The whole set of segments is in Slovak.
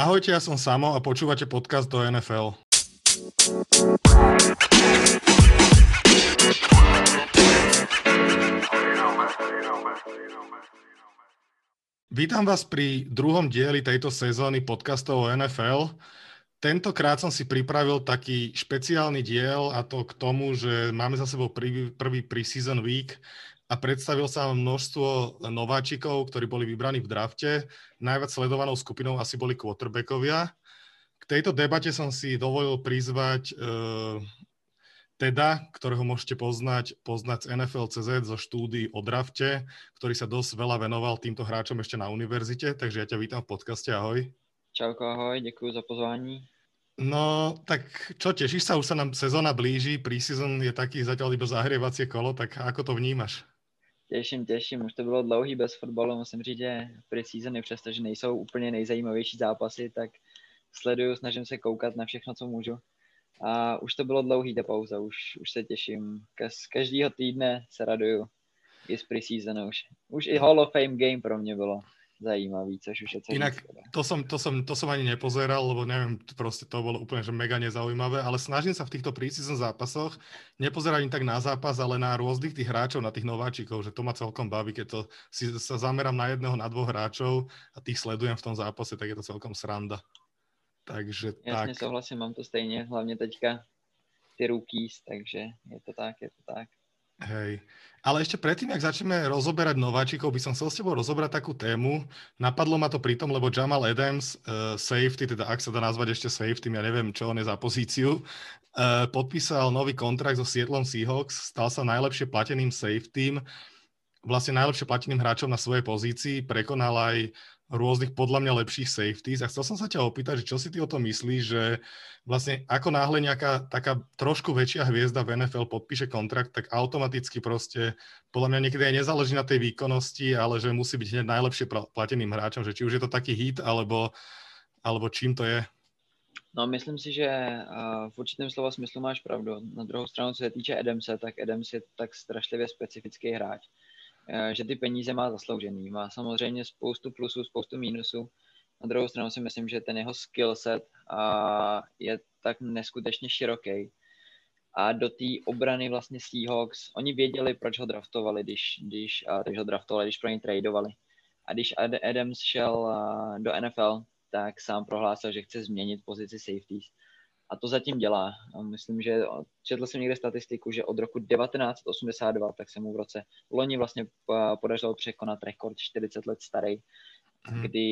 Ahojte, ja som Samo a počúvate podcast do NFL. Vítam vás pri druhom dieli tejto sezóny podcastov o NFL. Tentokrát som si pripravil taký špeciálny diel, a to k tomu, že máme za sebou prvý pre-season week a predstavil sa množstvo nováčikov, ktorí boli vybraní v drafte. Najviac sledovanou skupinou asi boli quarterbackovia. K tejto debate som si dovolil prizvať Teda, ktorého môžete poznať z NFL.cz, zo štúdií o drafte, ktorý sa dosť veľa venoval týmto hráčom ešte na univerzite, takže ja ťa vítam v podcaste, ahoj. Čauko, ahoj, ďakujem za pozvanie. No, tak čo, tešíš sa? Už sa nám sezóna blíži, pre-season je taký zatiaľ iba zahrievacie kolo, tak ako to vnímaš? Těším, už to bylo dlouhý bez fotbalu, musím říct, že pre-seasony, přestože nejsou úplně nejzajímavější zápasy, tak sleduju, snažím se koukat na všechno, co můžu. A už to bylo dlouhý ta pauza, už se těším. Z každého týdne se raduju. I z pre-seasonu už. Už i Hall of Fame game pro mě bylo zajímavý, což už je celý. Inak to som ani nepozeral, lebo neviem, proste to bolo úplne že mega nezaujímavé, ale snažím sa v týchto pre-season zápasoch nepozerať ani tak na zápas, ale na rôznych tých hráčov, na tých nováčikov, že to ma celkom baví, keď to si sa zamerám na jedného, na dvoch hráčov a tých sledujem v tom zápase, tak je to celkom sranda. Takže jasne, tak. Jasne, souhlasím, mám to stejne, hlavne teďka ty rookies, takže je to tak. Hej, ale ešte predtým, ak začneme rozoberať nováčikov, by som chcel s tebou rozobrať takú tému. Napadlo ma to pritom, lebo Jamal Adams, safety, teda ak sa dá nazvať ešte safety, ja neviem, čo on je za pozíciu, podpísal nový kontrakt so Seattle Seahawks, stal sa najlepšie plateným safetym, vlastne najlepšie plateným hráčom na svojej pozícii, prekonal aj rôznych podľa mňa lepších safeties. A chcel som sa ťa opýtať, že čo si ty o tom myslíš, že vlastne ako náhle nejaká taká trošku väčšia hviezda v NFL podpíše kontrakt, tak automaticky proste podľa mňa niekedy aj nezáleží na tej výkonnosti, ale že musí byť hneď najlepšie plateným hráčom, že či už je to taký hit, alebo čím to je? No, myslím si, že v určitém slova smyslu máš pravdu. Na druhou stranu, co se týče Adamsa, tak Adams je tak strašlivě specifický hráč, že ty peníze má zasloužený. Má samozřejmě spoustu plusů, spoustu mínusů. Na druhou stranu si myslím, že ten jeho skillset je tak neskutečně široký. A do té obrany vlastně Seahawks, oni věděli, proč ho draftovali, když pro něj tradeovali. A když Adams šel do NFL, tak sám prohlásil, že chce změnit pozici safeties. A to zatím dělá. Myslím, že četl jsem někde statistiku, že od roku 1982, tak se mu v roce loni vlastně podařilo překonat rekord 40 let starý, kdy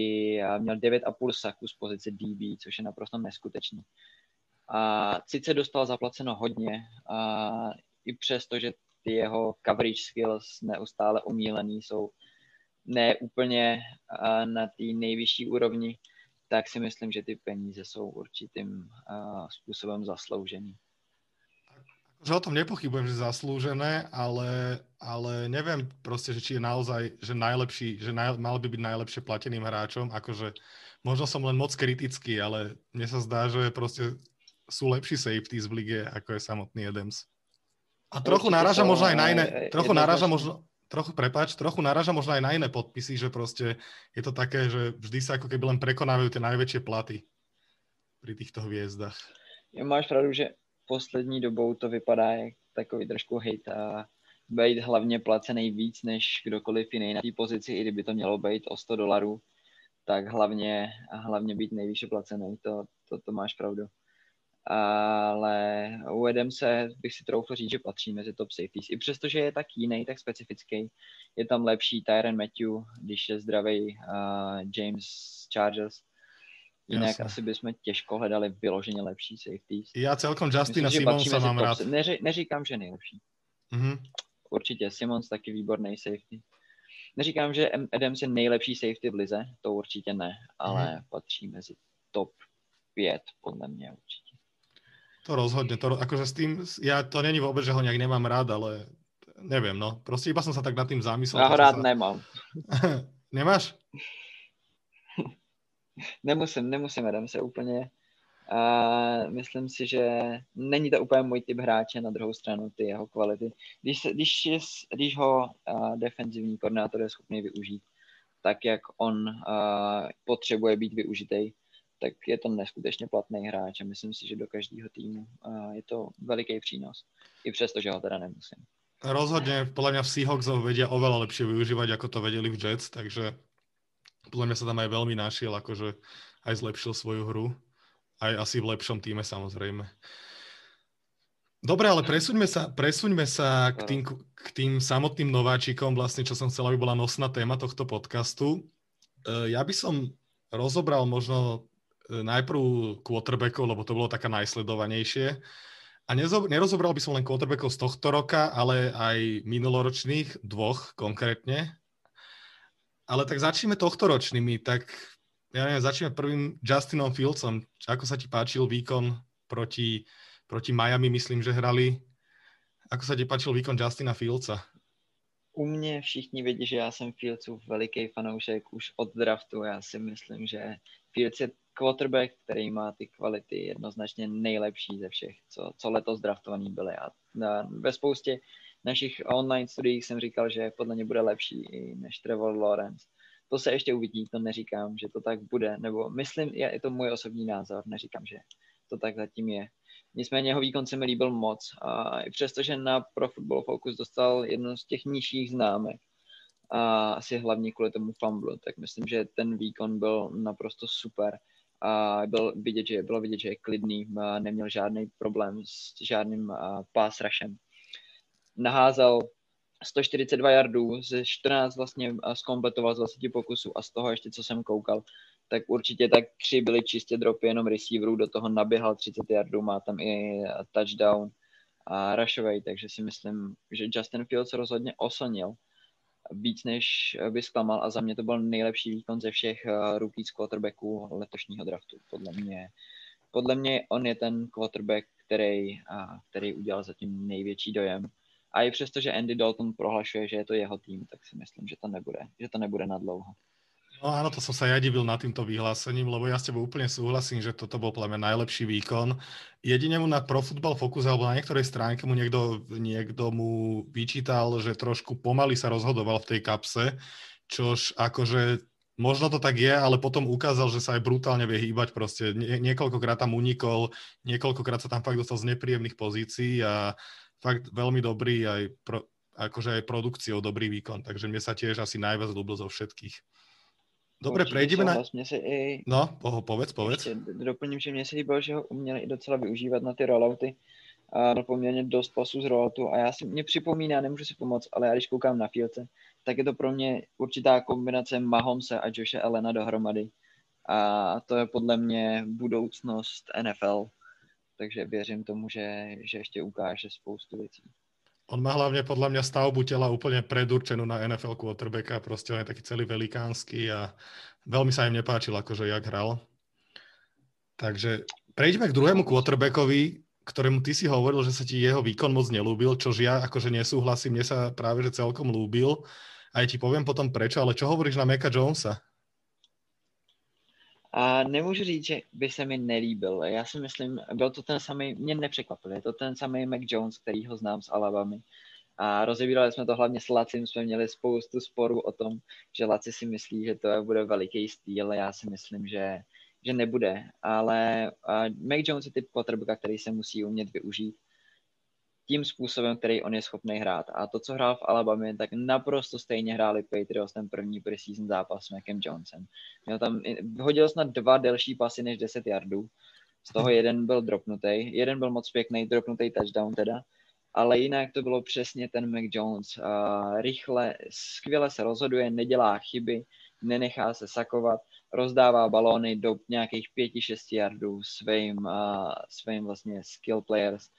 měl 9,5 saků z pozice DB, což je naprosto neskutečný. A sice dostal zaplaceno hodně, a i přesto, že ty jeho coverage skills neustále omílený jsou ne úplně na té nejvyšší úrovni, tak si myslím, že ty peníze sú určitým spôsobom zaslúžené. Že o tom nepochybujem, že zaslúžené, ale neviem proste, že či je naozaj, že najlepší, mal by byť najlepšie plateným hráčom, akože možno som len moc kritický, ale mne sa zdá, že proste sú lepší safeties v lige, ako je samotný Adams. A trochu naráža možno aj na iné, trochu naráža možno aj na iné podpisy, že proste je to také, že vždy sa ako keby len prekonávajú tie najväčšie platy pri týchto hviezdach. Ja máš pravdu, že poslední dobou to vypadá jak takový trošku hejt a být hlavně placený víc než kdokoliv jiný na té pozici, i kdyby to mělo být o $100, tak hlavně být nejvýše placený, to máš pravdu. Ale u Adamse bych si troufl říct, že patří mezi top safeties. I přestože je tak jiný, tak specifický. Je tam lepší Tyron Matthew, když je zdravý James Chargers. Jinak jasne, asi bychom těžko hledali vyloženě lepší safeties. Já celkom Justina Simonsa mám rád. Neříkám, že nejlepší. Mm-hmm. Určitě, Simons taky výborný safety. Neříkám, že Adams je nejlepší safety v lize, to určitě ne, ale patří mezi top 5 podle mě určitě. To rozhodne, akože s tým, ja to není vôbec, že ho nejak nemám rád, ale neviem, no, proste iba som sa tak nad tým zamyslel. Ja ho rád nemám. Nemáš? Nemusím, Adam se úplne, myslím si, že není to úplne môj typ hráče, na druhou stranu ty jeho kvality. Když ho defenzivní koordinátor je schopný využít, tak jak on potřebuje být využitej, tak je to neskutečně platný hráč a myslím si, že do každého týmu je to veliký přínos. I přesto, že ho teda nemusím. Rozhodne, podľa mňa v Seahawks ho vedia oveľa lepšie využívať, ako to vedeli v Jets, takže podľa mňa sa tam aj veľmi našiel, akože aj zlepšil svoju hru. Aj asi v lepšom týme, samozrejme. Dobre, ale presuňme sa k tým samotným nováčikom, vlastne, čo som chcel, aby bola nosná téma tohto podcastu. Ja by som rozobral možno najprv quarterbackov, lebo to bolo taká najsledovanejšie. A nerozobral by som len quarterbackov z tohto roka, ale aj minuloročných, dvoch konkrétne. Ale tak začneme tohtoročnými, tak ja neviem, začneme prvým Justinom Fieldsom. Ako sa ti páčil výkon proti Miami, myslím, že hrali? Ako sa ti páčil výkon Justina Fieldsa? U mě všichni vědí, že já jsem Fieldsův veliký fanoušek už od draftu. Já si myslím, že Fields je quarterback, který má ty kvality jednoznačně nejlepší ze všech, co letos draftovaní byly. A ve spoustě našich online studiích jsem říkal, že podle mě bude lepší i než Trevor Lawrence. To se ještě uvidí, to neříkám, že to tak bude, nebo myslím, je to můj osobní názor, neříkám, že to tak zatím je. Nicméně jeho výkon se mi líbil moc a i přestože na Pro Football Focus dostal jednu z těch nižších známek a asi hlavně kvůli tomu fumble, tak myslím, že ten výkon byl naprosto super a bylo vidět, že je klidný, neměl žádný problém s žádným pass rushem. Naházal 142 yardů, ze 14 vlastně zkompletoval z 20 pokusů a z toho ještě, co jsem koukal, tak určitě tak 3 byly čistě dropy jenom receiverů, do toho naběhal 30 yardů, má tam i touchdown a rushovej, takže si myslím, že Justin Fields rozhodně oslnil víc, než by zklamal a za mě to byl nejlepší výkon ze všech rookie quarterbacků letošního draftu. Podle mě on je ten quarterback, který udělal zatím největší dojem. A i přesto, že Andy Dalton prohlašuje, že je to jeho tým, tak si myslím, že to nebude nadlouho. No áno, to som sa ja divil nad týmto vyhlásením, lebo ja s tebou úplne súhlasím, že toto bol podľa mňa najlepší výkon. Jedine mu na Pro Football Focus alebo na niektorej stránke mu niekto mu vyčítal, že trošku pomaly sa rozhodoval v tej kapse, čož akože možno to tak je, ale potom ukázal, že sa aj brutálne vie hýbať proste. Niekoľkokrát tam unikol, niekoľkokrát sa tam fakt dostal z nepríjemných pozícií a fakt veľmi dobrý aj produkciou dobrý výkon, takže mne sa tiež asi najviac ľúbil zo všetkých. Dobre, prejdeme na... No, povedz. Doplním, že mne sa líbilo, že ho uměli docela využívat na ty rollouty. A byl poměrně dost pasů z rolloutu a mě připomíná, nemůžu si pomoct, ale já když koukám na Fieldse, tak je to pro mě určitá kombinace Mahomesa a Josha Allena dohromady. A to je podle mě budoucnost NFL. Takže věřím tomu, že ještě ukáže spoustu věcí. On má hlavne podľa mňa stavbu tela úplne predurčenú na NFL quarterbacka, proste on je taký celý velikánsky a veľmi sa im nepáčil, akože jak hral. Takže prejdeme k druhému quarterbackovi, ktorému ty si hovoril, že sa ti jeho výkon moc nelúbil, čož ja akože nesúhlasím, mne sa práve že celkom lúbil. Aj ti poviem potom prečo, ale čo hovoríš na Maca Jonesa? A nemůžu říct, že by se mi nelíbil. Já si myslím, byl to ten samý, mě nepřekvapil, je to ten samý Mac Jones, který ho znám z Alabamy. A rozebírali jsme to hlavně s Lacim, jsme měli spoustu sporů o tom, že Laci si myslí, že to bude veliký styl, já si myslím, že nebude. Ale Mac Jones je typ quarterbacka, který se musí umět využít tím způsobem, který on je schopný hrát. A to, co hrál v Alabama, tak naprosto stejně hráli Patriots ten první preseason zápas s Macem Jonesem. Hodil snad 2 delší pasy než 10 yardů. Z toho jeden byl dropnutý, jeden byl moc pěkný, dropnutý touchdown teda. Ale jinak to bylo přesně ten Mac Jones. Rychle, skvěle se rozhoduje, nedělá chyby, nenechá se sakovat, rozdává balóny do nějakých 5-6 yardů svým vlastně skill players.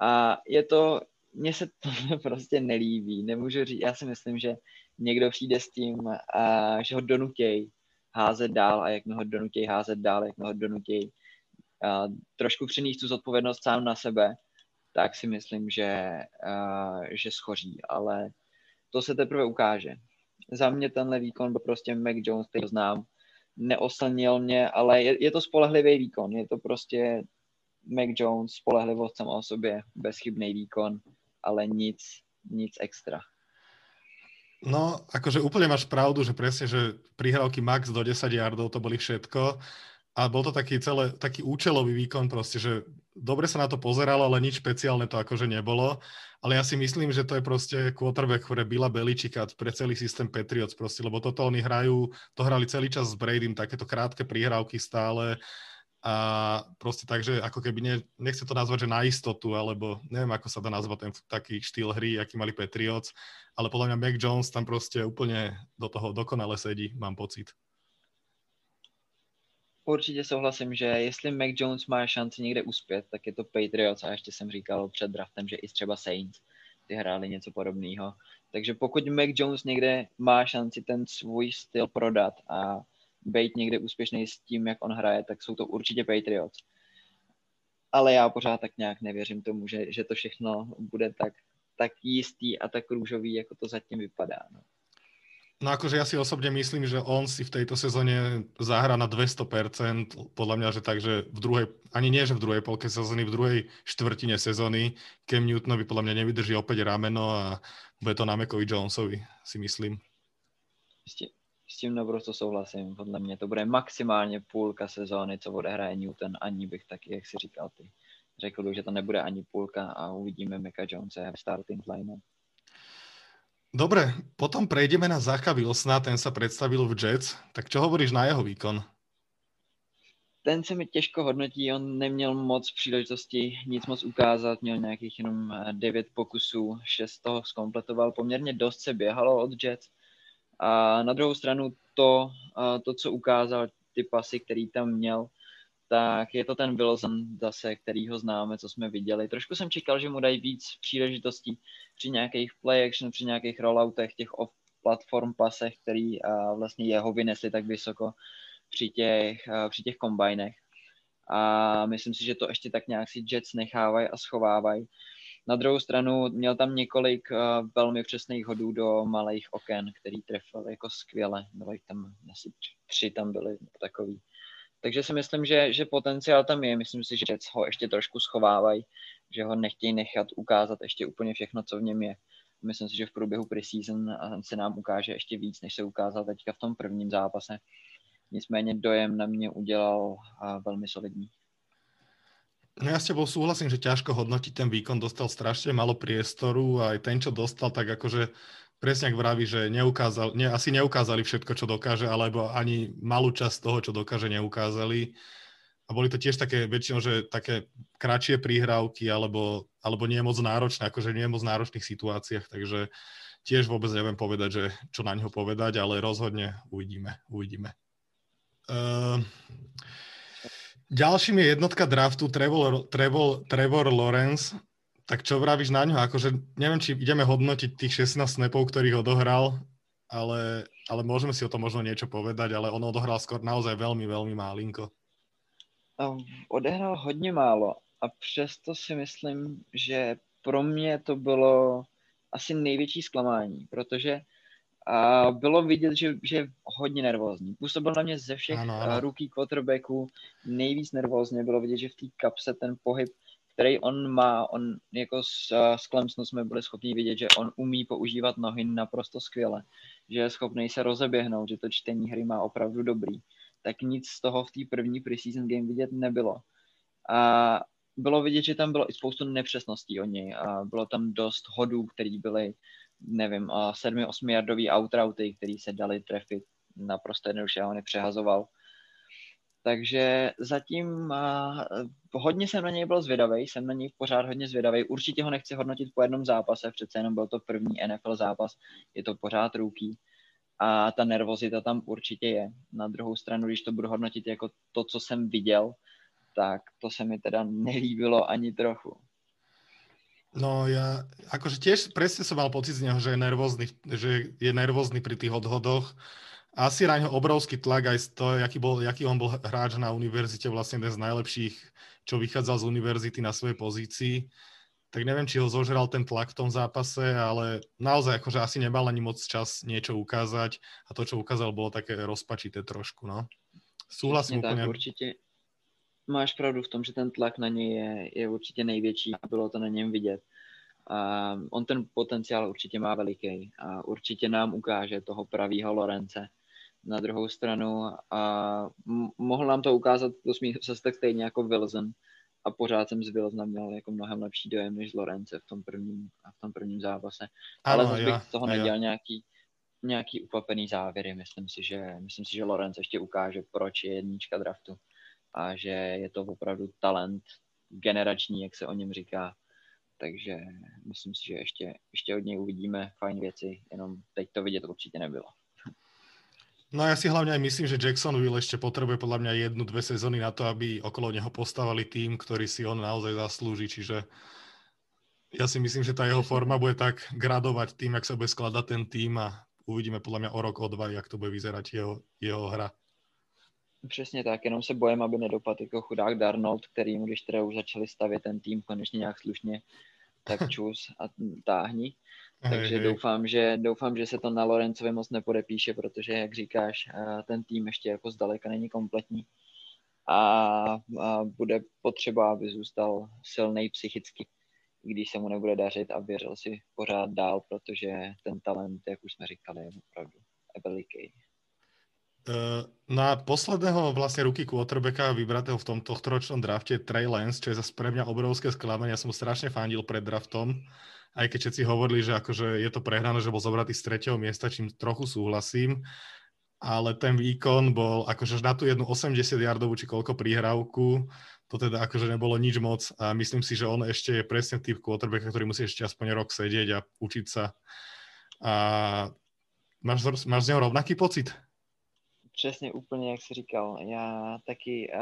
A je to, mně se tohle prostě nelíbí, nemůžu říct, já si myslím, že někdo přijde s tím, že ho donutěj házet dál a jak mi ho donutěj házet dál, jak mi ho donutěj trošku přinést tu zodpovědnost sám na sebe, tak si myslím, že schoří, ale to se teprve ukáže. Za mě tenhle výkon byl prostě Mac Jones, který ho znám, neoslnil mě, ale je to spolehlivý výkon, je to prostě Mac Jones, spolehlivost sama o sobě, bezchybný výkon, ale nic extra. No, akože úplne máš pravdu, že presne, že prihrávky max do 10 yardov, to boli všetko. A bol to taký účelový výkon proste, že dobre sa na to pozeralo, ale nič špeciálne to akože nebolo. Ale ja si myslím, že to je proste quarterback pre Billa Belichicka, pre celý systém Patriots proste, lebo toto oni hrali celý čas s Bradym, takéto krátke prihrávky stále. A proste tak, že ako keby nechce to nazvať, že na istotu, alebo neviem, ako sa dá nazvať ten taký štýl hry, aký mali Patriots. Ale podľa mňa Mac Jones tam proste úplne do toho dokonale sedí, mám pocit. Určitě souhlasím, že jestli Mac Jones má šanci někde uspět, tak je to Patriots a ještě jsem říkal před draftem, že i třeba Saints ty hráli něco podobného. Takže pokud Mac Jones někde má šanci ten svůj styl prodat a být někde úspěšný s tím, jak on hraje, tak jsou to určitě Patriots. Ale já pořád tak nějak nevěřím tomu, že to všechno bude tak jistý a tak růžový, jako to zatím vypadá. No. No akože ja si osobne myslím, že on si v tejto sezóne zahrá na 200%, podľa mňa, že tak, že v druhej, ani nie, že v druhej polke sezóny, v druhej štvrtine sezóny Cam Newtonovi podľa mňa nevydrží opäť rameno a bude to na Macovi Jonesovi, si myslím. S tím naprosto souhlasím, podľa mňa to bude maximálne půlka sezóny, co odehraje Newton, ani bych taky, jak si říkal ty, řekl bych, že to nebude ani půlka a uvidíme Maca Jonesa v starting line. Dobre, potom prejdeme na Zacha Wilsona, ten sa predstavil v Jets. Tak čo hovoríš na jeho výkon? Ten se mi těžko hodnotí, on neměl moc příležitostí nic moc ukázat, měl nějakých jenom 9 pokusů, 6 toho zkompletoval, poměrně dost se běhalo od Jets. A na druhou stranu to co ukázal, ty pasy, který tam měl, tak je to ten Wilson zase, kterýho známe, co jsme viděli. Trošku jsem čekal, že mu dají víc příležitostí při nějakých play action, při nějakých rolloutech, těch off-platform pasech, který vlastně jeho vynesli tak vysoko při těch kombajnech. A myslím si, že to ještě tak nějak si Jets nechávají a schovávají. Na druhou stranu měl tam několik velmi přesných hodů do malých oken, který trefil jako skvěle. Bylo jich tam asi 3 tam byly takový. Takže si myslím, že potenciál tam je. Myslím si, že ho ještě trošku schovávají, že ho nechtějí nechat ukázat ještě úplně všechno, co v něm je. Myslím si, že v průběhu preseason se nám ukáže ještě víc, než se ukázal teďka v tom prvním zápase. Nicméně dojem na mě udělal velmi solidní. No ja s tebou súhlasím, že ťažko hodnotiť ten výkon, dostal strašne malo priestoru a aj ten, čo dostal, tak akože presne ak vraví, že asi neukázali všetko, čo dokáže, alebo ani malú časť toho, čo dokáže, neukázali. A boli to tiež také väčšinou, že také kratšie príhrávky, alebo nie moc náročné, akože nie moc náročných situáciách, takže tiež vôbec neviem povedať, že čo na ňo povedať, ale rozhodne uvidíme. Ďalším je jednotka draftu Trevor Lawrence. Tak čo vravíš na ňo? Akože neviem, či ideme hodnotiť tých 16 snapov, ktorých odohral, ale môžeme si o tom možno niečo povedať, ale on odohral skôr naozaj veľmi, veľmi málinko. Odehral hodne málo a přesto si myslím, že pro mě to bylo asi největší zklamání, protože a bylo vidět, že je hodně nervózní. Působil na mě ze všech rookie quarterbacků nejvíc nervózně. Bylo vidět, že v té kapse ten pohyb, který on má, on jako s Clemsonu jsme byli schopni vidět, že on umí používat nohy naprosto skvěle, že je schopný se rozeběhnout, že to čtení hry má opravdu dobrý. Tak nic z toho v té první preseason game vidět nebylo. A bylo vidět, že tam bylo i spoustu nepřesností o něj. A bylo tam dost hodů, který byly, nevím, 7-8 jardový outrouty, který se dali trefit naprosto jednoduše, a on je přehazoval. Takže zatím hodně jsem na něj byl zvědavej, jsem na něj pořád hodně zvědavej. Určitě ho nechci hodnotit po jednom zápase, přece jenom byl to první NFL zápas, je to pořád rookie a ta nervozita tam určitě je. Na druhou stranu, když to budu hodnotit jako to, co jsem viděl, tak to se mi teda nelíbilo ani trochu. No ja, akože tiež presne som mal pocit z neho, že je nervózny pri tých odhodoch. Asi na ňo obrovský tlak aj z toho, aký on bol hráč na univerzite, vlastne jeden z najlepších, čo vychádzal z univerzity na svojej pozícii. Tak neviem, či ho zožral ten tlak v tom zápase, ale naozaj akože asi nemal ani moc čas niečo ukázať a to, čo ukázal, bolo také rozpačité trošku, no. Súhlasím úplne. Určite. Máš pravdu v tom, že ten tlak na něj je určitě největší a bylo to na něm vidět. A on ten potenciál určitě má veliký a určitě nám ukáže toho pravýho Lorence. na druhou stranu a mohl nám to ukázat, to smíl se tak stejně jako Wilson a pořád jsem z Wilsona měl jako mnohem lepší dojem než z Lorence v tom prvním zápase. Ale ano, zase bych z toho nedělal nějaký ukvapený závěry. Myslím si, že Lawrence ještě ukáže, proč je jednička draftu a že je to opravdu talent generační, jak se o něm říká. Takže myslím si, že ještě od něj uvidíme fajn věci, jenom teď to vidět určitě nebylo. No ja si hlavne aj myslím, že Jacksonville ešte potrebuje podľa mňa 1-2 sezóny na to, aby okolo neho postavali tým, ktorý si on naozaj zaslúži. Čiže ja si myslím, že tá jeho forma bude tak gradovať tým, jak sa bude skladať ten tým a uvidíme podľa mňa o rok, o dva, jak to bude vyzerať jeho hra. Přesně tak, jenom se bojím, aby nedopadl jako chudák Darnold, kterým, když teda už začali stavět ten tým konečně nějak slušně, tak čus a táhni. Takže doufám, že se to na Lorencovi moc nepodepíše, protože, jak říkáš, ten tým ještě jako zdaleka není kompletní a bude potřeba, aby zůstal silnej psychicky, když se mu nebude dařit a věřil si pořád dál, protože ten talent, jak už jsme říkali, je opravdu veliký. Na posledného vlastne ruky quarterbacka vybratého v tom tohtoročnom drafte Trey Lance, čo je zase pre mňa obrovské sklamanie. Ja som strašne fandil pred draftom, aj keď všetci hovorili, že akože je to prehrané, že bol zobratý z 3. miesta, čím trochu súhlasím, ale ten výkon bol akože na tú jednu 80-yardovú či koľko prihrávku, to teda akože nebolo nič moc a myslím si, že on ešte je presne typ quarterbacka, ktorý musí ešte aspoň rok sedieť a učiť sa. A máš z neho rovnaký pocit? Přesně úplně, jak jsi říkal. Já taky.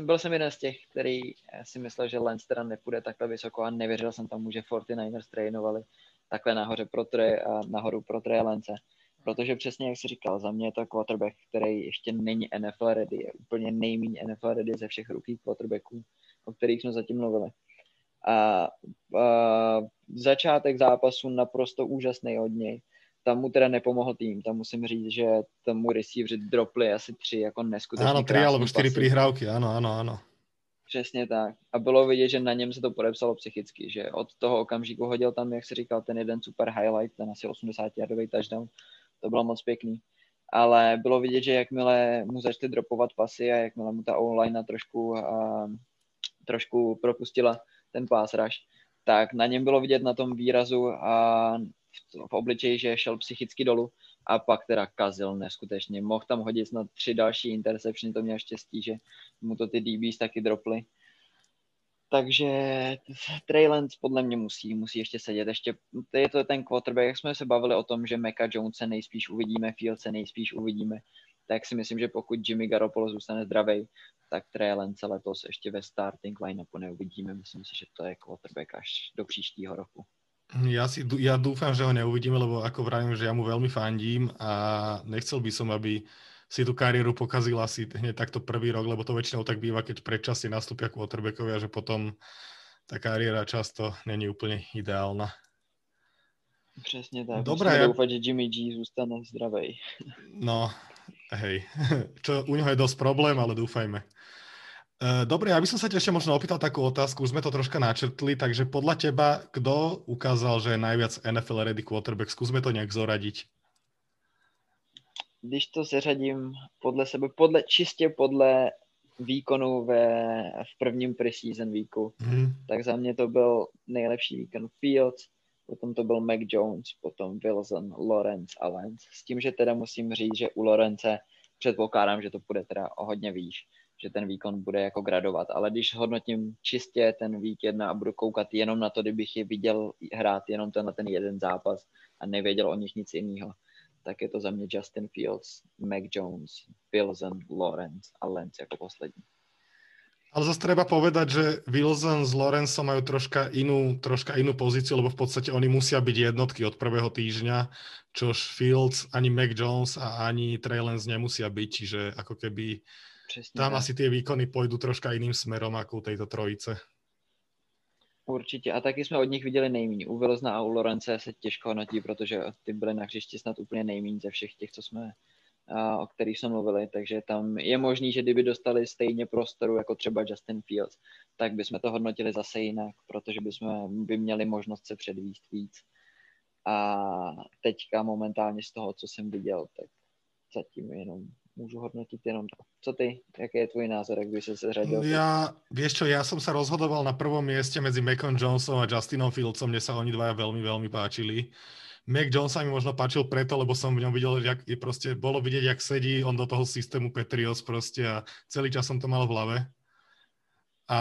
Byl jsem jeden z těch, který si myslel, že Lance teda nepůjde takhle vysoko a nevěřil jsem tomu, že 49ers trénovali takhle nahoře nahoru pro Trey Lance. Protože přesně, jak jsi říkal, za mě je to quarterback, který ještě není NFL ready, je úplně nejméně NFL ready ze všech rookie quarterbacků, o kterých jsme zatím mluvili. A začátek zápasu naprosto úžasný od něj. Tam mu teda nepomohl tým, tam musím říct, že tam mu receiveri dropli asi 3 jako neskutečný. Ano, 3 alebo 4 prihrávky, ano. Přesně tak. A bylo vidět, že na něm se to podepsalo psychicky, že od toho okamžiku hodil tam, jak se říkal, ten jeden super highlight, ten asi 80-yardový touchdown, to bylo moc pěkný. Ale bylo vidět, že jakmile mu začali dropovat pasy a jakmile mu ta online trošku propustila ten pass rush, tak na něm bylo vidět na tom výrazu a v obličeji, že šel psychicky dolů a pak teda kazil neskutečně. Mohl tam hodit na 3 další interceptiony, to měl štěstí, že mu to ty DBs taky droply. Takže Trey Lance podle mě musí ještě sedět. Ještě je to ten quarterback, jak jsme se bavili o tom, že Maca Jonese nejspíš uvidíme, Fieldse nejspíš uvidíme, tak si myslím, že pokud Jimmy Garoppolo zůstane zdravej, tak Trey Lance letos ještě ve starting line-upu neuvidíme. Myslím si, že to je quarterback až do příštího roku. Ja dúfam, že ho neuvidíme, lebo ako vravím, že ja mu veľmi fandím a nechcel by som, aby si tú kariéru pokazil asi hneď takto prvý rok, lebo to väčšinou tak býva, keď predčasne nastúpia quarterbackovia, že potom tá kariéra často není úplne ideálna. Presne tak. Dobre, musíme dúfať, že Jimmy G zústane zdravej. No, hej. Čo u neho je dosť problém, ale dúfajme. Dobre, ja by som sa ešte možno opýtal takú otázku, už sme to troška načrtli, takže podľa teba, kto ukázal, že je najviac NFL ready quarterback? Skúsme to nejak zoradiť. Když to seřadím podle sebe, čistě podle výkonu v prvním preseason weeku, tak za mě to byl nejlepší výkon Fields, potom to byl Mac Jones, potom Wilson, Lawrence a Lance. S tím, že teda musím říct, že u Lawrence předpokládám, že to bude teda o hodně výš, že ten výkon bude jako gradovat, ale když hodnotím čistě ten week 1 a budu koukat jenom na to, kdybych je viděl hrát jenom ten jeden zápas a nevěděl o nich nic jiného, tak je to za mě Justin Fields, Mac Jones, Wilson, Lawrence a Lance jako poslední. Ale zase treba povedať, že Wilson s Lawrenceom majú troška inú pozíciu, lebo v podstate oni musia byť jednotky od prvého týždňa, čož Fields, ani Mac Jones a ani Trey Lance nemusia byť, čiže ako keby Přesně tam tak. Asi tie výkony pôjdu troška iným smerom ako u tejto trojice. Určitě. A taky jsme od nich viděli nejméně. U Wilsona a u Lawrence se těžko hodnotí, protože ty byly na hřišti snad úplně nejméně ze všech těch, o kterých jsme mluvili. Takže tam je možný, že kdyby dostali stejně prostoru jako třeba Justin Fields, tak bychom to hodnotili zase jinak, protože by měli možnost se předvíst víc. A teďka momentálně z toho, co jsem viděl, tak za tím jenom môžu hodnotiť jenom to. Co ty? Jaký je tvoj názor, ak by si sa zradil? Ja som sa rozhodoval na prvom mieste medzi Macom Jonesom a Justinom Fieldsom, mne sa oni dvaja veľmi, veľmi páčili. Mac Jones sa mi možno páčil preto, lebo som v ňom videl, jak je proste, bolo vidieť, jak sedí on do toho systému Patriots proste a celý čas som to mal v hlave. A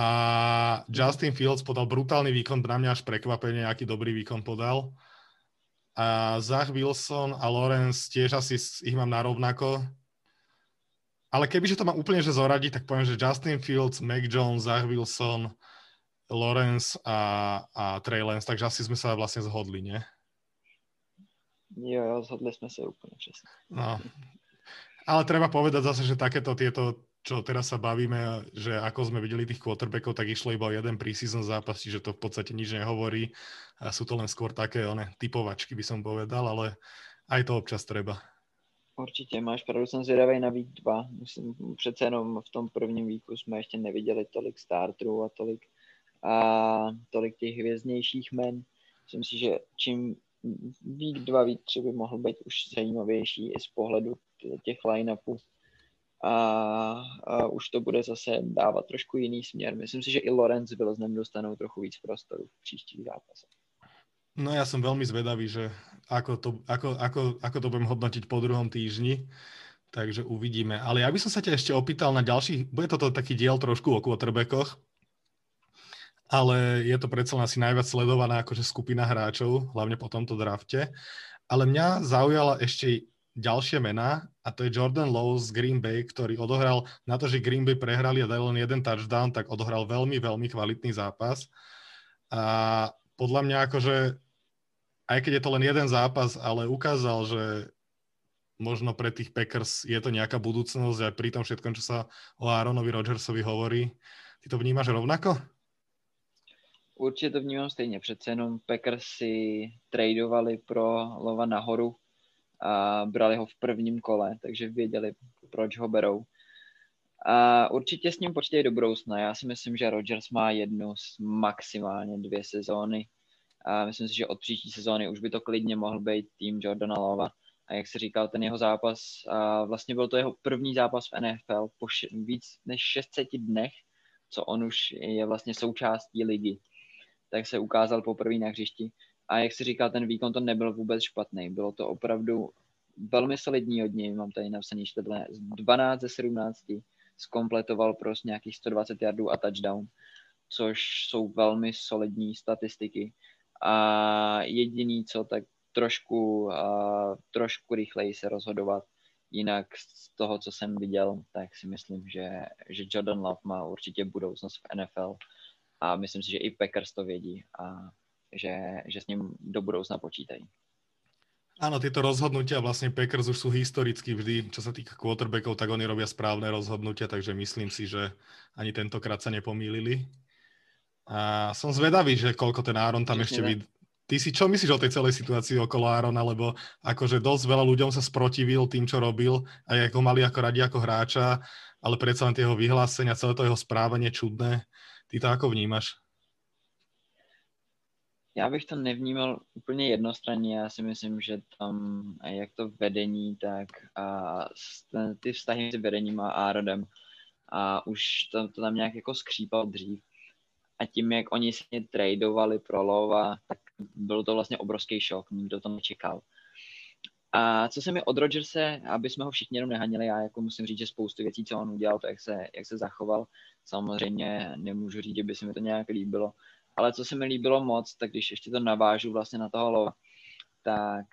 Justin Fields podal brutálny výkon, na mňa až prekvapenie, aký dobrý výkon podal. A Zach Wilson a Lawrence tiež asi ich mám na rovnako. Ale kebyže to mám úplne že zoradiť, tak poviem, že Justin Fields, Mac Jones, Zach Wilson, Lawrence a Trey Lance, takže asi sme sa vlastne zhodli, nie? Jo, zhodli sme sa úplne presne. No. Ale treba povedať zase, že takéto tieto, čo teraz sa bavíme, že ako sme videli tých quarterbackov, tak išlo iba jeden preseason zápas, čiže to v podstate nič nehovorí. A sú to len skôr také typovačky, by som povedal, ale aj to občas treba. Určite, máš pravdu, som zvedavej na week 2. Musím, přece jenom v tom prvním weeku sme ešte nevideli tolik starterů a tolik tých hviezdnejších men. Myslím si, že čím week 2, week 3 by mohl byť už zajímavější i z pohledu těch line-upů. A už to bude zase dávat trošku jiný směr. Myslím si, že i Lawrence byl z něm dostanou trochu víc prostoru v příštích zápasech. No ja som veľmi zvedavý, že ako to budem hodnotiť po druhom týždni, takže uvidíme. Ale ja by som sa ťa ešte opýtal na ďalších, bude toto taký diel trošku o quarterbackoch, ale je to predsa asi najviac sledovaná akože skupina hráčov, hlavne po tomto drafte. Ale mňa zaujala ešte ďalšie mená, a to je Jordan Love z Green Bay, ktorý odohral, na to, že Green Bay prehrali a dali len jeden touchdown, tak odohral veľmi, veľmi kvalitný zápas. A podľa mňa akože aj keď je to len jeden zápas, ale ukázal, že možno pre tých Packers je to nejaká budúcnosť aj pri tom všetkom, čo sa o Aaronovi Rodgersovi hovorí. Ty to vnímaš rovnako? Určite to vnímam stejne. Přece jenom Packers si tradeovali pro Lova nahoru a brali ho v prvním kole, takže věděli, proč ho berou. A určitě s ním počítají do budoucna. Já si myslím, že Rodgers má jednu z maximálně 2 sezóny. A myslím si, že od příští sezóny už by to klidně mohl být tým Jordana Lova. A jak se říkal, ten jeho zápas, a vlastně byl to jeho první zápas v NFL po víc než 600 dnech, co on už je vlastně součástí ligy. Tak se ukázal poprvé na hřišti. A jak se říkal, ten výkon to nebyl vůbec špatný. Bylo to opravdu velmi solidní od něj. Mám tady napsaný, že 12 ze 17 zkompletoval prostě nějakých 120 yardů a touchdown, což jsou velmi solidní statistiky. A jediný, co tak trošku rychleji se rozhodovat. Jinak z toho, co jsem viděl, tak si myslím, že Jordan Love má určitě budoucnost v NFL. A myslím si, že i Packers to vědí a že s ním do budoucna počítají. Áno, tieto rozhodnutia, vlastne Packers už sú historicky vždy, čo sa týka quarterbackov, tak oni robia správne rozhodnutia, takže myslím si, že ani tentokrát sa nepomýlili. A som zvedavý, že koľko ten Aaron tam ešte vidí. Ty si čo myslíš o tej celej situácii okolo Aarona, lebo akože dosť veľa ľuďom sa sprotivil tým, čo robil, aj ako mali ako radi ako hráča, ale predsa len tie jeho vyhlásenia, celé to jeho správanie čudné. Ty to ako vnímaš? Já bych to nevnímal úplně jednostranně. Já si myslím, že tam jak to vedení, tak a ty vztahy mezi vedením a Aaronem a už to tam nějak jako skřípal dřív. A tím, jak oni se tradeovali pro Lova, tak byl to vlastně obrovský šok, nikdo to nečekal. A co se mi od Rodgerse, aby jsme ho všichni jenom nehanili, já jako musím říct, že spoustu věcí, co on udělal, to jak se zachoval, samozřejmě nemůžu říct, že by se mi to nějak líbilo. Ale co se mi líbilo moc, tak když ještě to navážu vlastně na toho Lova, tak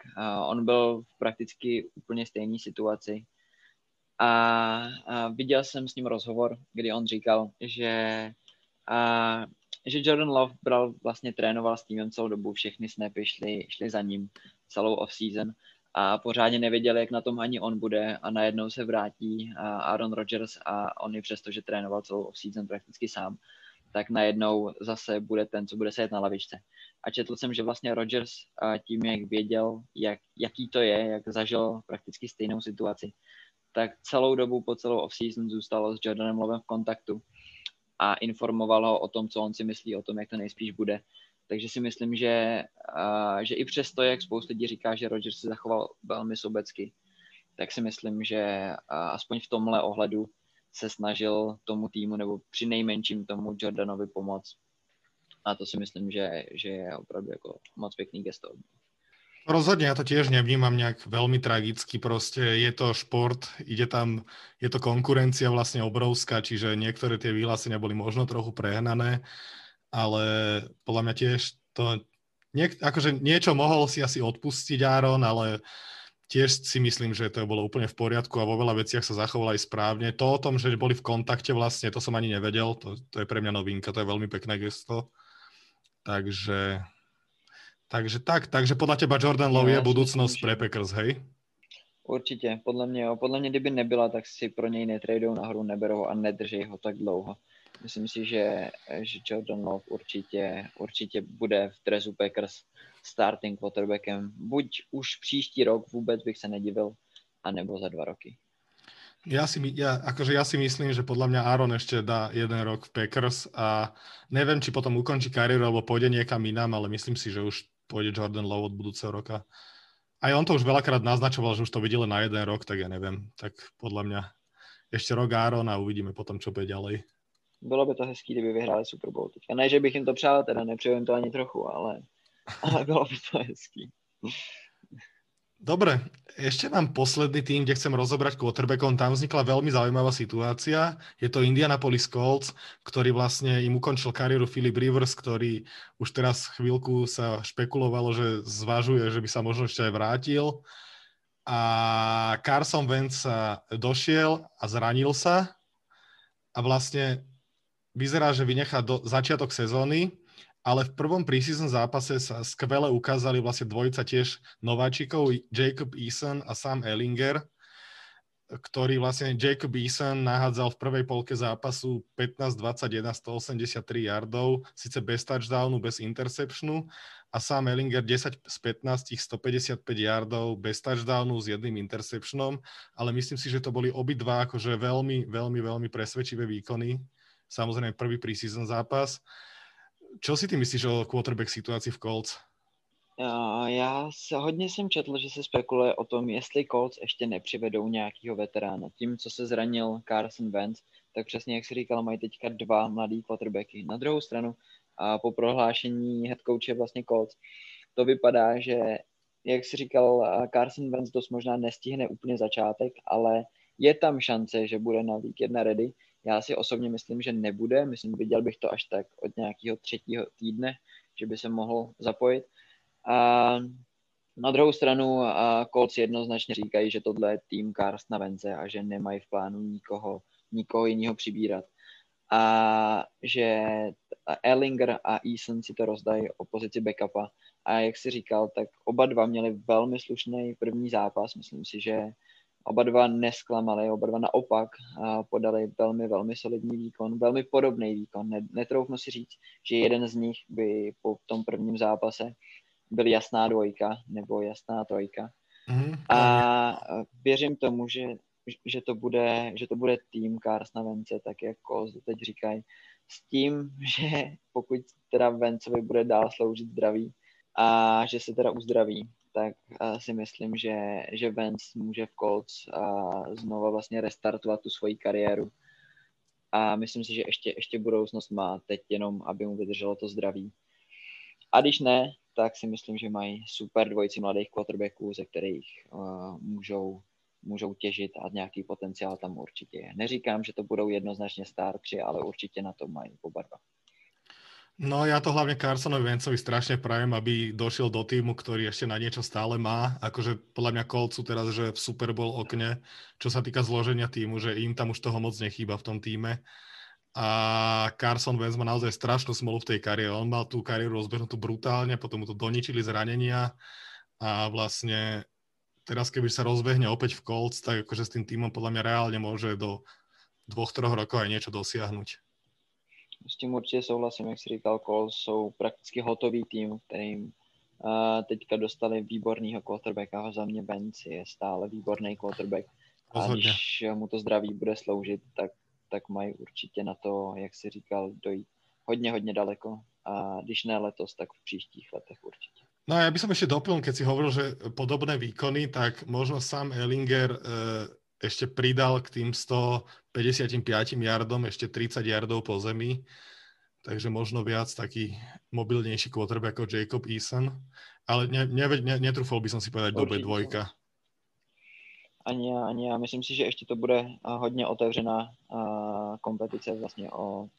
on byl v prakticky úplně stejné situaci. A viděl jsem s ním rozhovor, kdy on říkal, že Jordan Love vlastně trénoval s týmem celou dobu, všechny snapy šly za ním celou off-season a pořádně nevěděl, jak na tom ani on bude a najednou se vrátí Aaron Rodgers a on i přesto, že trénoval celou off-season prakticky sám, tak najednou zase bude ten, co bude sedět na lavičce. A četl jsem, že vlastně Rodgers tím, jak věděl, jaký to je, jak zažil prakticky stejnou situaci, tak celou dobu po celou off-season zůstalo s Jordanem Lovem v kontaktu a informoval ho o tom, co on si myslí o tom, jak to nejspíš bude. Takže si myslím, že i přesto, jak spousta lidí říká, že Rodgers se zachoval velmi sobecky, tak si myslím, že aspoň v tomhle ohledu se snažil tomu týmu nebo při nejmenším tomu Jordanovi pomoct. A to si myslím, že je opravdu jako moc pěkný gesto. Rozhodne, ja to tiež nevnímam nejak veľmi tragicky, proste je to šport, ide tam, je to konkurencia vlastne obrovská, čiže niektoré tie vyhlásenia boli možno trochu prehnané, ale podľa mňa tiež to, akože niečo mohol si asi odpustiť Áron, ale tiež si myslím, že to bolo úplne v poriadku a vo veľa veciach sa zachoval aj správne. To o tom, že boli v kontakte vlastne, to som ani nevedel, to je pre mňa novinka, to je veľmi pekné gesto, takže... Takže podľa teba Jordan Love je budúcnosť pre Packers, hej? Určite, podľa mňa, kdyby nebyla, tak si pro něj netrajdou nahoru, neberou ho a nedržej ho tak dlouho. Myslím si, že Jordan Love určitě bude v dresu Packers starting quarterbackem. Buď už příští rok, vůbec bych se nedivil, anebo za 2 roky. Ja si myslím, že podľa mňa Áron ešte dá 1 rok v Packers a neviem, či potom ukončí kariéru alebo pôjde niekam inám, ale myslím si, že už pôjde Jordan Love od budúceho roka. Aj on to už veľakrát naznačoval, že už to vidí len na 1 rok, tak ja neviem. Tak podľa mňa ešte rok Áron a uvidíme potom, čo bude ďalej. Bolo by to hezký, kdyby vyhráli Super Bowl teďka. Ne, že bych im to přál, teda nepřeju to ani trochu, ale bolo by to hezký. Dobre, ešte mám posledný tým, kde chcem rozobrať quarterbackom. Tam vznikla veľmi zaujímavá situácia. Je to Indianapolis Colts, ktorý vlastne im ukončil kariéru Philip Rivers, ktorý už teraz chvíľku sa špekulovalo, že zvažuje, že by sa možno ešte aj vrátil. A Carson Wentz sa došiel a zranil sa. A vlastne vyzerá, že vynechá začiatok sezóny. Ale v prvom preseason zápase sa skvele ukázali vlastne dvojica tiež nováčikov, Jacob Eason a Sam Ehlinger, ktorý vlastne Jacob Eason nahádzal v prvej polke zápasu 15-21, 183 yardov, síce bez touchdownu, bez interceptionu, a Sam Ehlinger 10-15, 155 yardov, bez touchdownu s 1 interceptionom, ale myslím si, že to boli obidva akože veľmi, veľmi, veľmi presvedčivé výkony. Samozrejme prvý preseason zápas. Čo si ty myslíš o quarterback situaci v Colts? Hodně jsem četl, že se spekuluje o tom, jestli Colts ještě nepřivedou nějakýho veterána. Tím, co se zranil Carson Wentz, tak přesně, jak si říkal, mají teďka 2 mladý quarterbacky. Na druhou stranu, a po prohlášení head coache vlastně Colts, to vypadá, že, jak si říkal, Carson Wentz dost možná nestihne úplně začátek, ale je tam šance, že bude na week 1 ready. Já si osobně myslím, že nebude. Viděl bych to až tak od nějakého 3. týdne, že by se mohl zapojit. A na druhou stranu Colts jednoznačně říkají, že tohle je tým Carstona Wentze a že nemají v plánu nikoho jiného přibírat. A že Ehlinger a Eason si to rozdají o pozici backupa. A jak si říkal, tak oba dva měli velmi slušný první zápas. Myslím si, že oba dva nesklamali, oba dva naopak podali velmi, velmi solidní výkon, velmi podobný výkon. Netroufnu si říct, že jeden z nich by po tom prvním zápase byl jasná dvojka nebo jasná trojka. A věřím tomu, že to bude tým Carstona Wentze, tak jako teď říkají, s tím, že pokud teda Wentzovi bude dál sloužit zdraví a že se teda uzdraví, tak si myslím, že Wentz může v Colts znova vlastně restartovat tu svoji kariéru. A myslím si, že ještě budoucnost má, teď jenom, aby mu vydrželo to zdraví. A když ne, tak si myslím, že mají super dvojici mladých quarterbacků, ze kterých můžou těžit a nějaký potenciál tam určitě je. Neříkám, že to budou jednoznačně startři, ale určitě na to mají oba dva. No ja to hlavne Carsonovi Wentzovi strašne prajem, aby došiel do týmu, ktorý ešte na niečo stále má. Akože podľa mňa Colts sú teraz, že v Super Bowl okne, čo sa týka zloženia týmu, že im tam už toho moc nechýba v tom týme. A Carson Wentz má naozaj strašnú smolu v tej kariére. On mal tú kariéru rozbehnutú brutálne, potom mu to doničili zranenia a vlastne teraz, keby sa rozbehne opäť v Colts, tak akože s tým týmom podľa mňa reálne môže do 2-3 rokov aj niečo dosiahnuť. S tím určitě souhlasím, jak si říkal, Colts jsou prakticky hotový tým, kterým teďka dostali výbornýho quarterbacka. Za mě Wentz je stále výborný quarterback. A když mu to zdraví bude sloužit, tak mají určitě na to, jak si říkal, dojít hodně, hodně daleko. A když ne letos, tak v příštích letech určitě. No a ja by som ešte doplnil, keď si hovoril, že podobné výkony, tak možno Sam Ehlinger ešte pridal k tým 155 yardom ešte 30 yardov po zemi, takže možno viac taký mobilnejší quarterback ako Jacob Eason, ale netrúfol by som si povedať dobre dvojka. Ani ja. Myslím si, že ještě to bude hodně otevřená kompetice vlastně o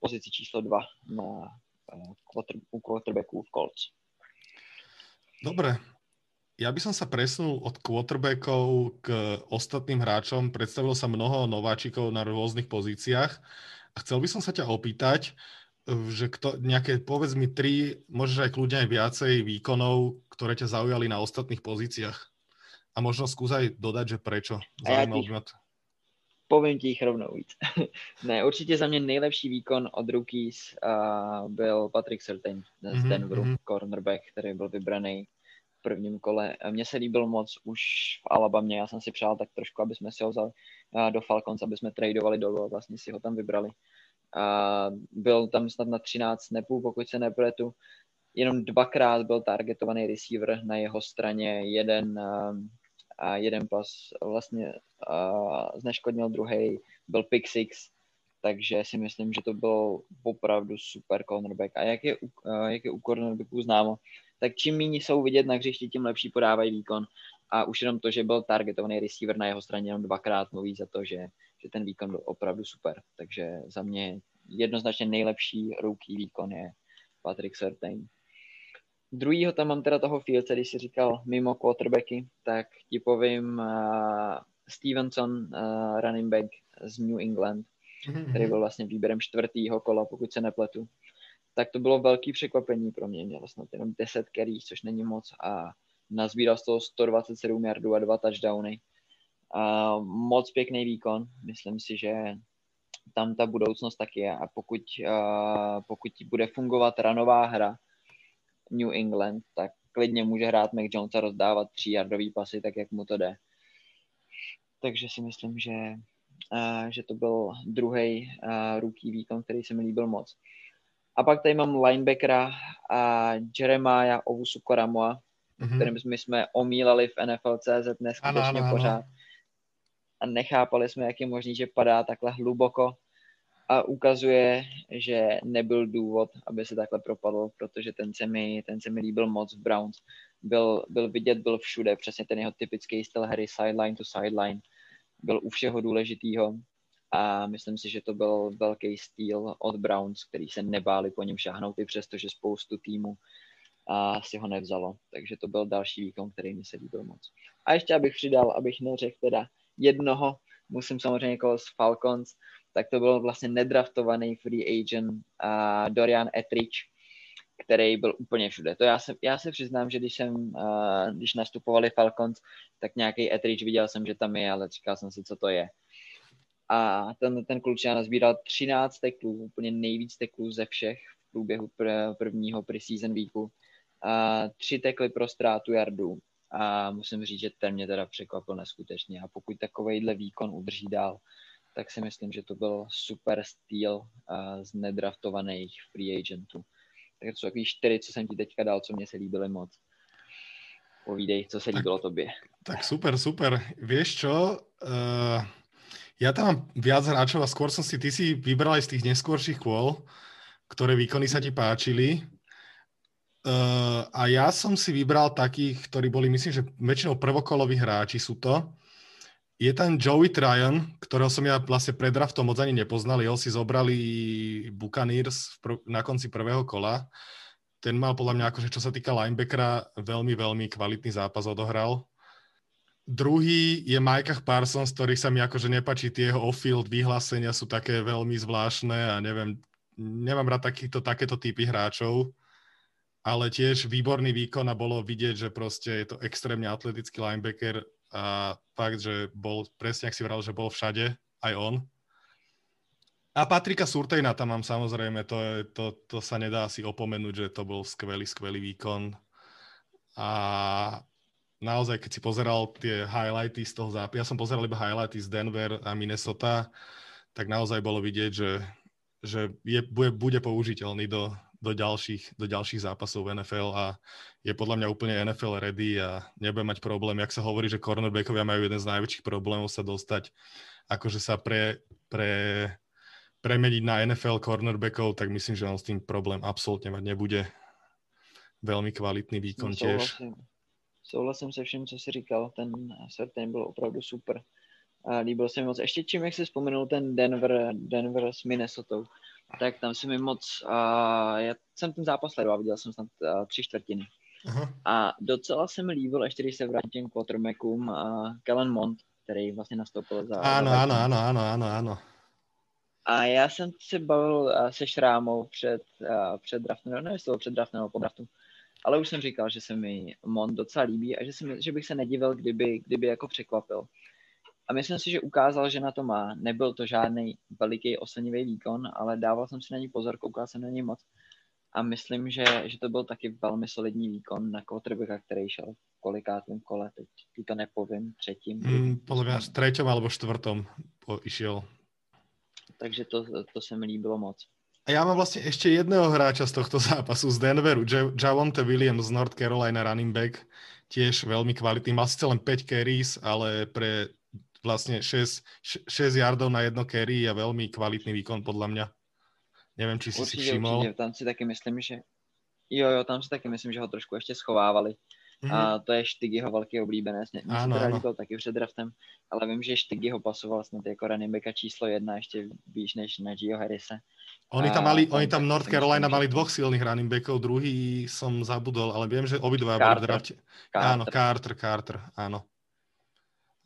pozici číslo 2 na quarterbacků v Colts. Dobre. Ja by som sa presunul od quarterbackov k ostatným hráčom. Predstavilo sa mnoho nováčikov na rôznych pozíciách. A chcel by som sa ťa opýtať, že nejaké, povedz mi, 3, možno aj kľudne aj viacej výkonov, ktoré ťa zaujali na ostatných pozíciách. A možno skúsaj dodať, že prečo. Povím ti jich rovnou víc. Ne, určitě za mě nejlepší výkon od rookies byl Patrick Surtain z Denveru, cornerback, který byl vybraný v prvním kole. Mně se líbil moc už v Alabamě, já jsem si přál tak trošku, aby jsme si ho vzali do Falcons, aby jsme tradeovali dolů a vlastně si ho tam vybrali. Byl tam snad na 13 snapů, pokud se nepletu. Jenom 2krát byl targetovaný receiver na jeho straně, jeden pas vlastně zneškodnil, druhý byl pick six, takže si myslím, že to byl opravdu super cornerback. A jak je u cornerbacků známo, tak čím méně jsou vidět na hřišti, tím lepší podávají výkon. A už jenom to, že byl targetovaný receiver na jeho straně jenom 2krát, mluví za to, že ten výkon byl opravdu super. Takže za mě jednoznačně nejlepší rookie výkon je Patrick Surtain. Druhýho tam mám teda toho Fieldse, když si říkal mimo quarterbacky, tak ti povím Stevenson, running back z New England, který byl vlastně výběrem 4. kola, pokud se nepletu. Tak to bylo velký překvapení pro mě. Měl snad jenom 10 carries, což není moc, a nazbíral z toho 127 yardů a 2 touchdowny. Moc pěkný výkon. Myslím si, že tam ta budoucnost taky je, a pokud bude fungovat ranová hra New England, tak klidně může hrát Mac Jones a rozdávat 3-yardový pasy, tak jak mu to jde. Takže si myslím, že to byl druhý rookie výkon, který se mi líbil moc. A pak tady mám linebackera Jeremiah Owusu-Koramoa, kterým jsme omílali v NFL.cz neskutečně pořád. A nechápali jsme, jak je možný, že padá takhle hluboko, a ukazuje, že nebyl důvod, aby se takhle propadl, protože ten se mi líbil moc v Browns. Byl vidět, byl všude, přesně ten jeho typický styl hry sideline to sideline. Byl u všeho důležitýho a myslím si, že to byl velký styl od Browns, který se nebáli po něm šáhnout, i přestože spoustu týmu si ho nevzalo. Takže to byl další výkon, který mi se líbil moc. A ještě abych přidal, abych neřekl teda jednoho, musím samozřejmě koho z Falcons, tak to byl vlastně nedraftovaný free agent Dorian Etridge, který byl úplně všude. To já se přiznám, že když nastupovali Falcons, tak nějaký Etridge viděl jsem, že tam je, ale říkal jsem si, co to je. A ten klučina nazbíral 13 teklů, úplně nejvíc teklů ze všech v průběhu prvního preseason weeku. 3 tekly pro ztrátu yardů. A musím říct, že ten mě teda překvapil neskutečně. A pokud takovejhle výkon udrží dál, tak si myslím, že to byl super steal z nedraftovaných free agentů. Takže to jsou takový 4, co jsem ti teďka dal, co mě se líbily moc. Povídej, co se líbilo tobě. Tak super. Vieš čo? Ja tam mám viac hráčov a skôr som si, ty si vybral aj z tých neskôrších kôl, ktoré výkony sa ti páčili. A ja som si vybral takých, ktorí boli, myslím, že väčšinou prvokoloví hráči sú to. Je tam Joey Tryon, ktorého som ja vlastne pred draftom moc ani nepoznal. Jeho si zobrali Buccaneers na konci prvého kola. Ten mal podľa mňa, akože čo sa týka linebackera, veľmi, veľmi kvalitný zápas odohral. Druhý je Micah Parsons, ktorých sa mi akože nepáči. Tie jeho off-field vyhlásenia sú také veľmi zvláštne a neviem, nemám rád takéto typy hráčov. Ale tiež výborný výkon a bolo vidieť, že proste je to extrémne atletický linebacker a fakt, že bol, presne ak si vral, že bol všade, aj on. A Patricka Surtaina tam mám samozrejme, to sa nedá asi opomenúť, že to bol skvelý výkon. A naozaj, keď si pozeral tie highlighty z toho zápasu, ja som pozeral iba highlighty z Denver a Minnesota, tak naozaj bolo vidieť, že bude použiteľný do do ďalších zápasov v NFL a je podľa mňa úplne NFL ready a nebude mať problém. Jak sa hovorí, že cornerbackovia majú jeden z najväčších problémov sa dostať, akože sa premeniť na NFL cornerbackov, tak myslím, že on s tým problém absolútne mať nebude. Veľmi kvalitný výkon tiež. Souhlasím se vším, co jsi říkal. Ten Surtain byl opravdu super. A líbil se mi moc. Ještě čím, jak jsi vzpomenul ten Denver s Minnesotou, tak tam se mi moc... já jsem ten zápas sledoval, viděl jsem snad 3/4. Aha. A docela se mi líbil, ještě když se vrátím k quarterbackům, Kellen Mond, který vlastně nastoupil za... Ano. A já jsem se bavil se Šrámou před draftem, nevím, jestli před draftem nebo po draftu, ale už jsem říkal, že se mi Mond docela líbí a že bych se nedivil, kdyby jako překvapil. A myslím si, že ukázal, že na to má. Nebyl to žádný veliký oslnivý výkon, ale dával jsem si na ní pozor, koukal jsem na ní moc. A myslím, že to byl taky velmi solidní výkon na quarterbacka, který šel v kolikátém kole, teď ti to nepovím, třetím. Podle mě v 3. alebo 4. išel. Takže to se mi líbilo moc. A ja mám vlastne ešte jedného hráča z tohto zápasu z Denveru, Javonte Williams z North Carolina, running back, tiež veľmi kvalitný. Mal sice len 5 carries, ale pre vlastne 6 yardov na jedno carry je veľmi kvalitný výkon podľa mňa. Neviem, či si si všimol. Určite, tam si taky myslím, že... Jo, tam si taky myslím, že ho trošku ešte schovávali. Mm-hmm. A to je Štygyho velký oblíbené. Mně se teda líbilo taky před draftem, ale vím, že Štygy ho pasoval snad jako running backa číslo 1 ještě víš než na Gio Harrise. Oni tam North Carolina mali 2 silných running backov, druhý som zabudol, ale viem, že obidva boli v drafte. Áno, Carter, áno.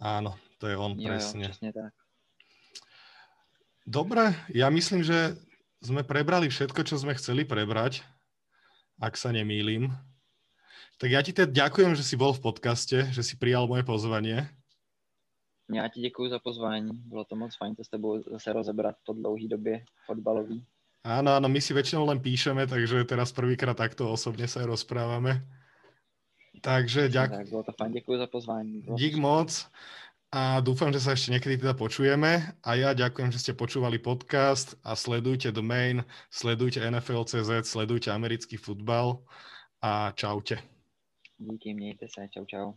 Áno, to je on, jo, presne. Presne tak. Dobre, ja myslím, že sme prebrali všetko, čo sme chceli prebrať, ak sa nemýlim. Tak ja ti teda ďakujem, že si bol v podcaste, že si prijal moje pozvanie. Já ti děkuji za pozvání. Bylo to moc fajn to s tebou zase rozebrat po dlouhý době fotbalový. Áno, my si väčšinou len píšeme, takže teraz prvýkrát takto osobne sa rozprávame. Takže ďakujem. Tak, bolo to fajn, ďakujem za pozvání. Dík moc a dúfam, že sa ešte niekedy teda počujeme. A ja ďakujem, že ste počúvali podcast a sledujte Domain, sledujte NFL.cz, sledujte americký futbal a čaute. Díky, mějte se, čau.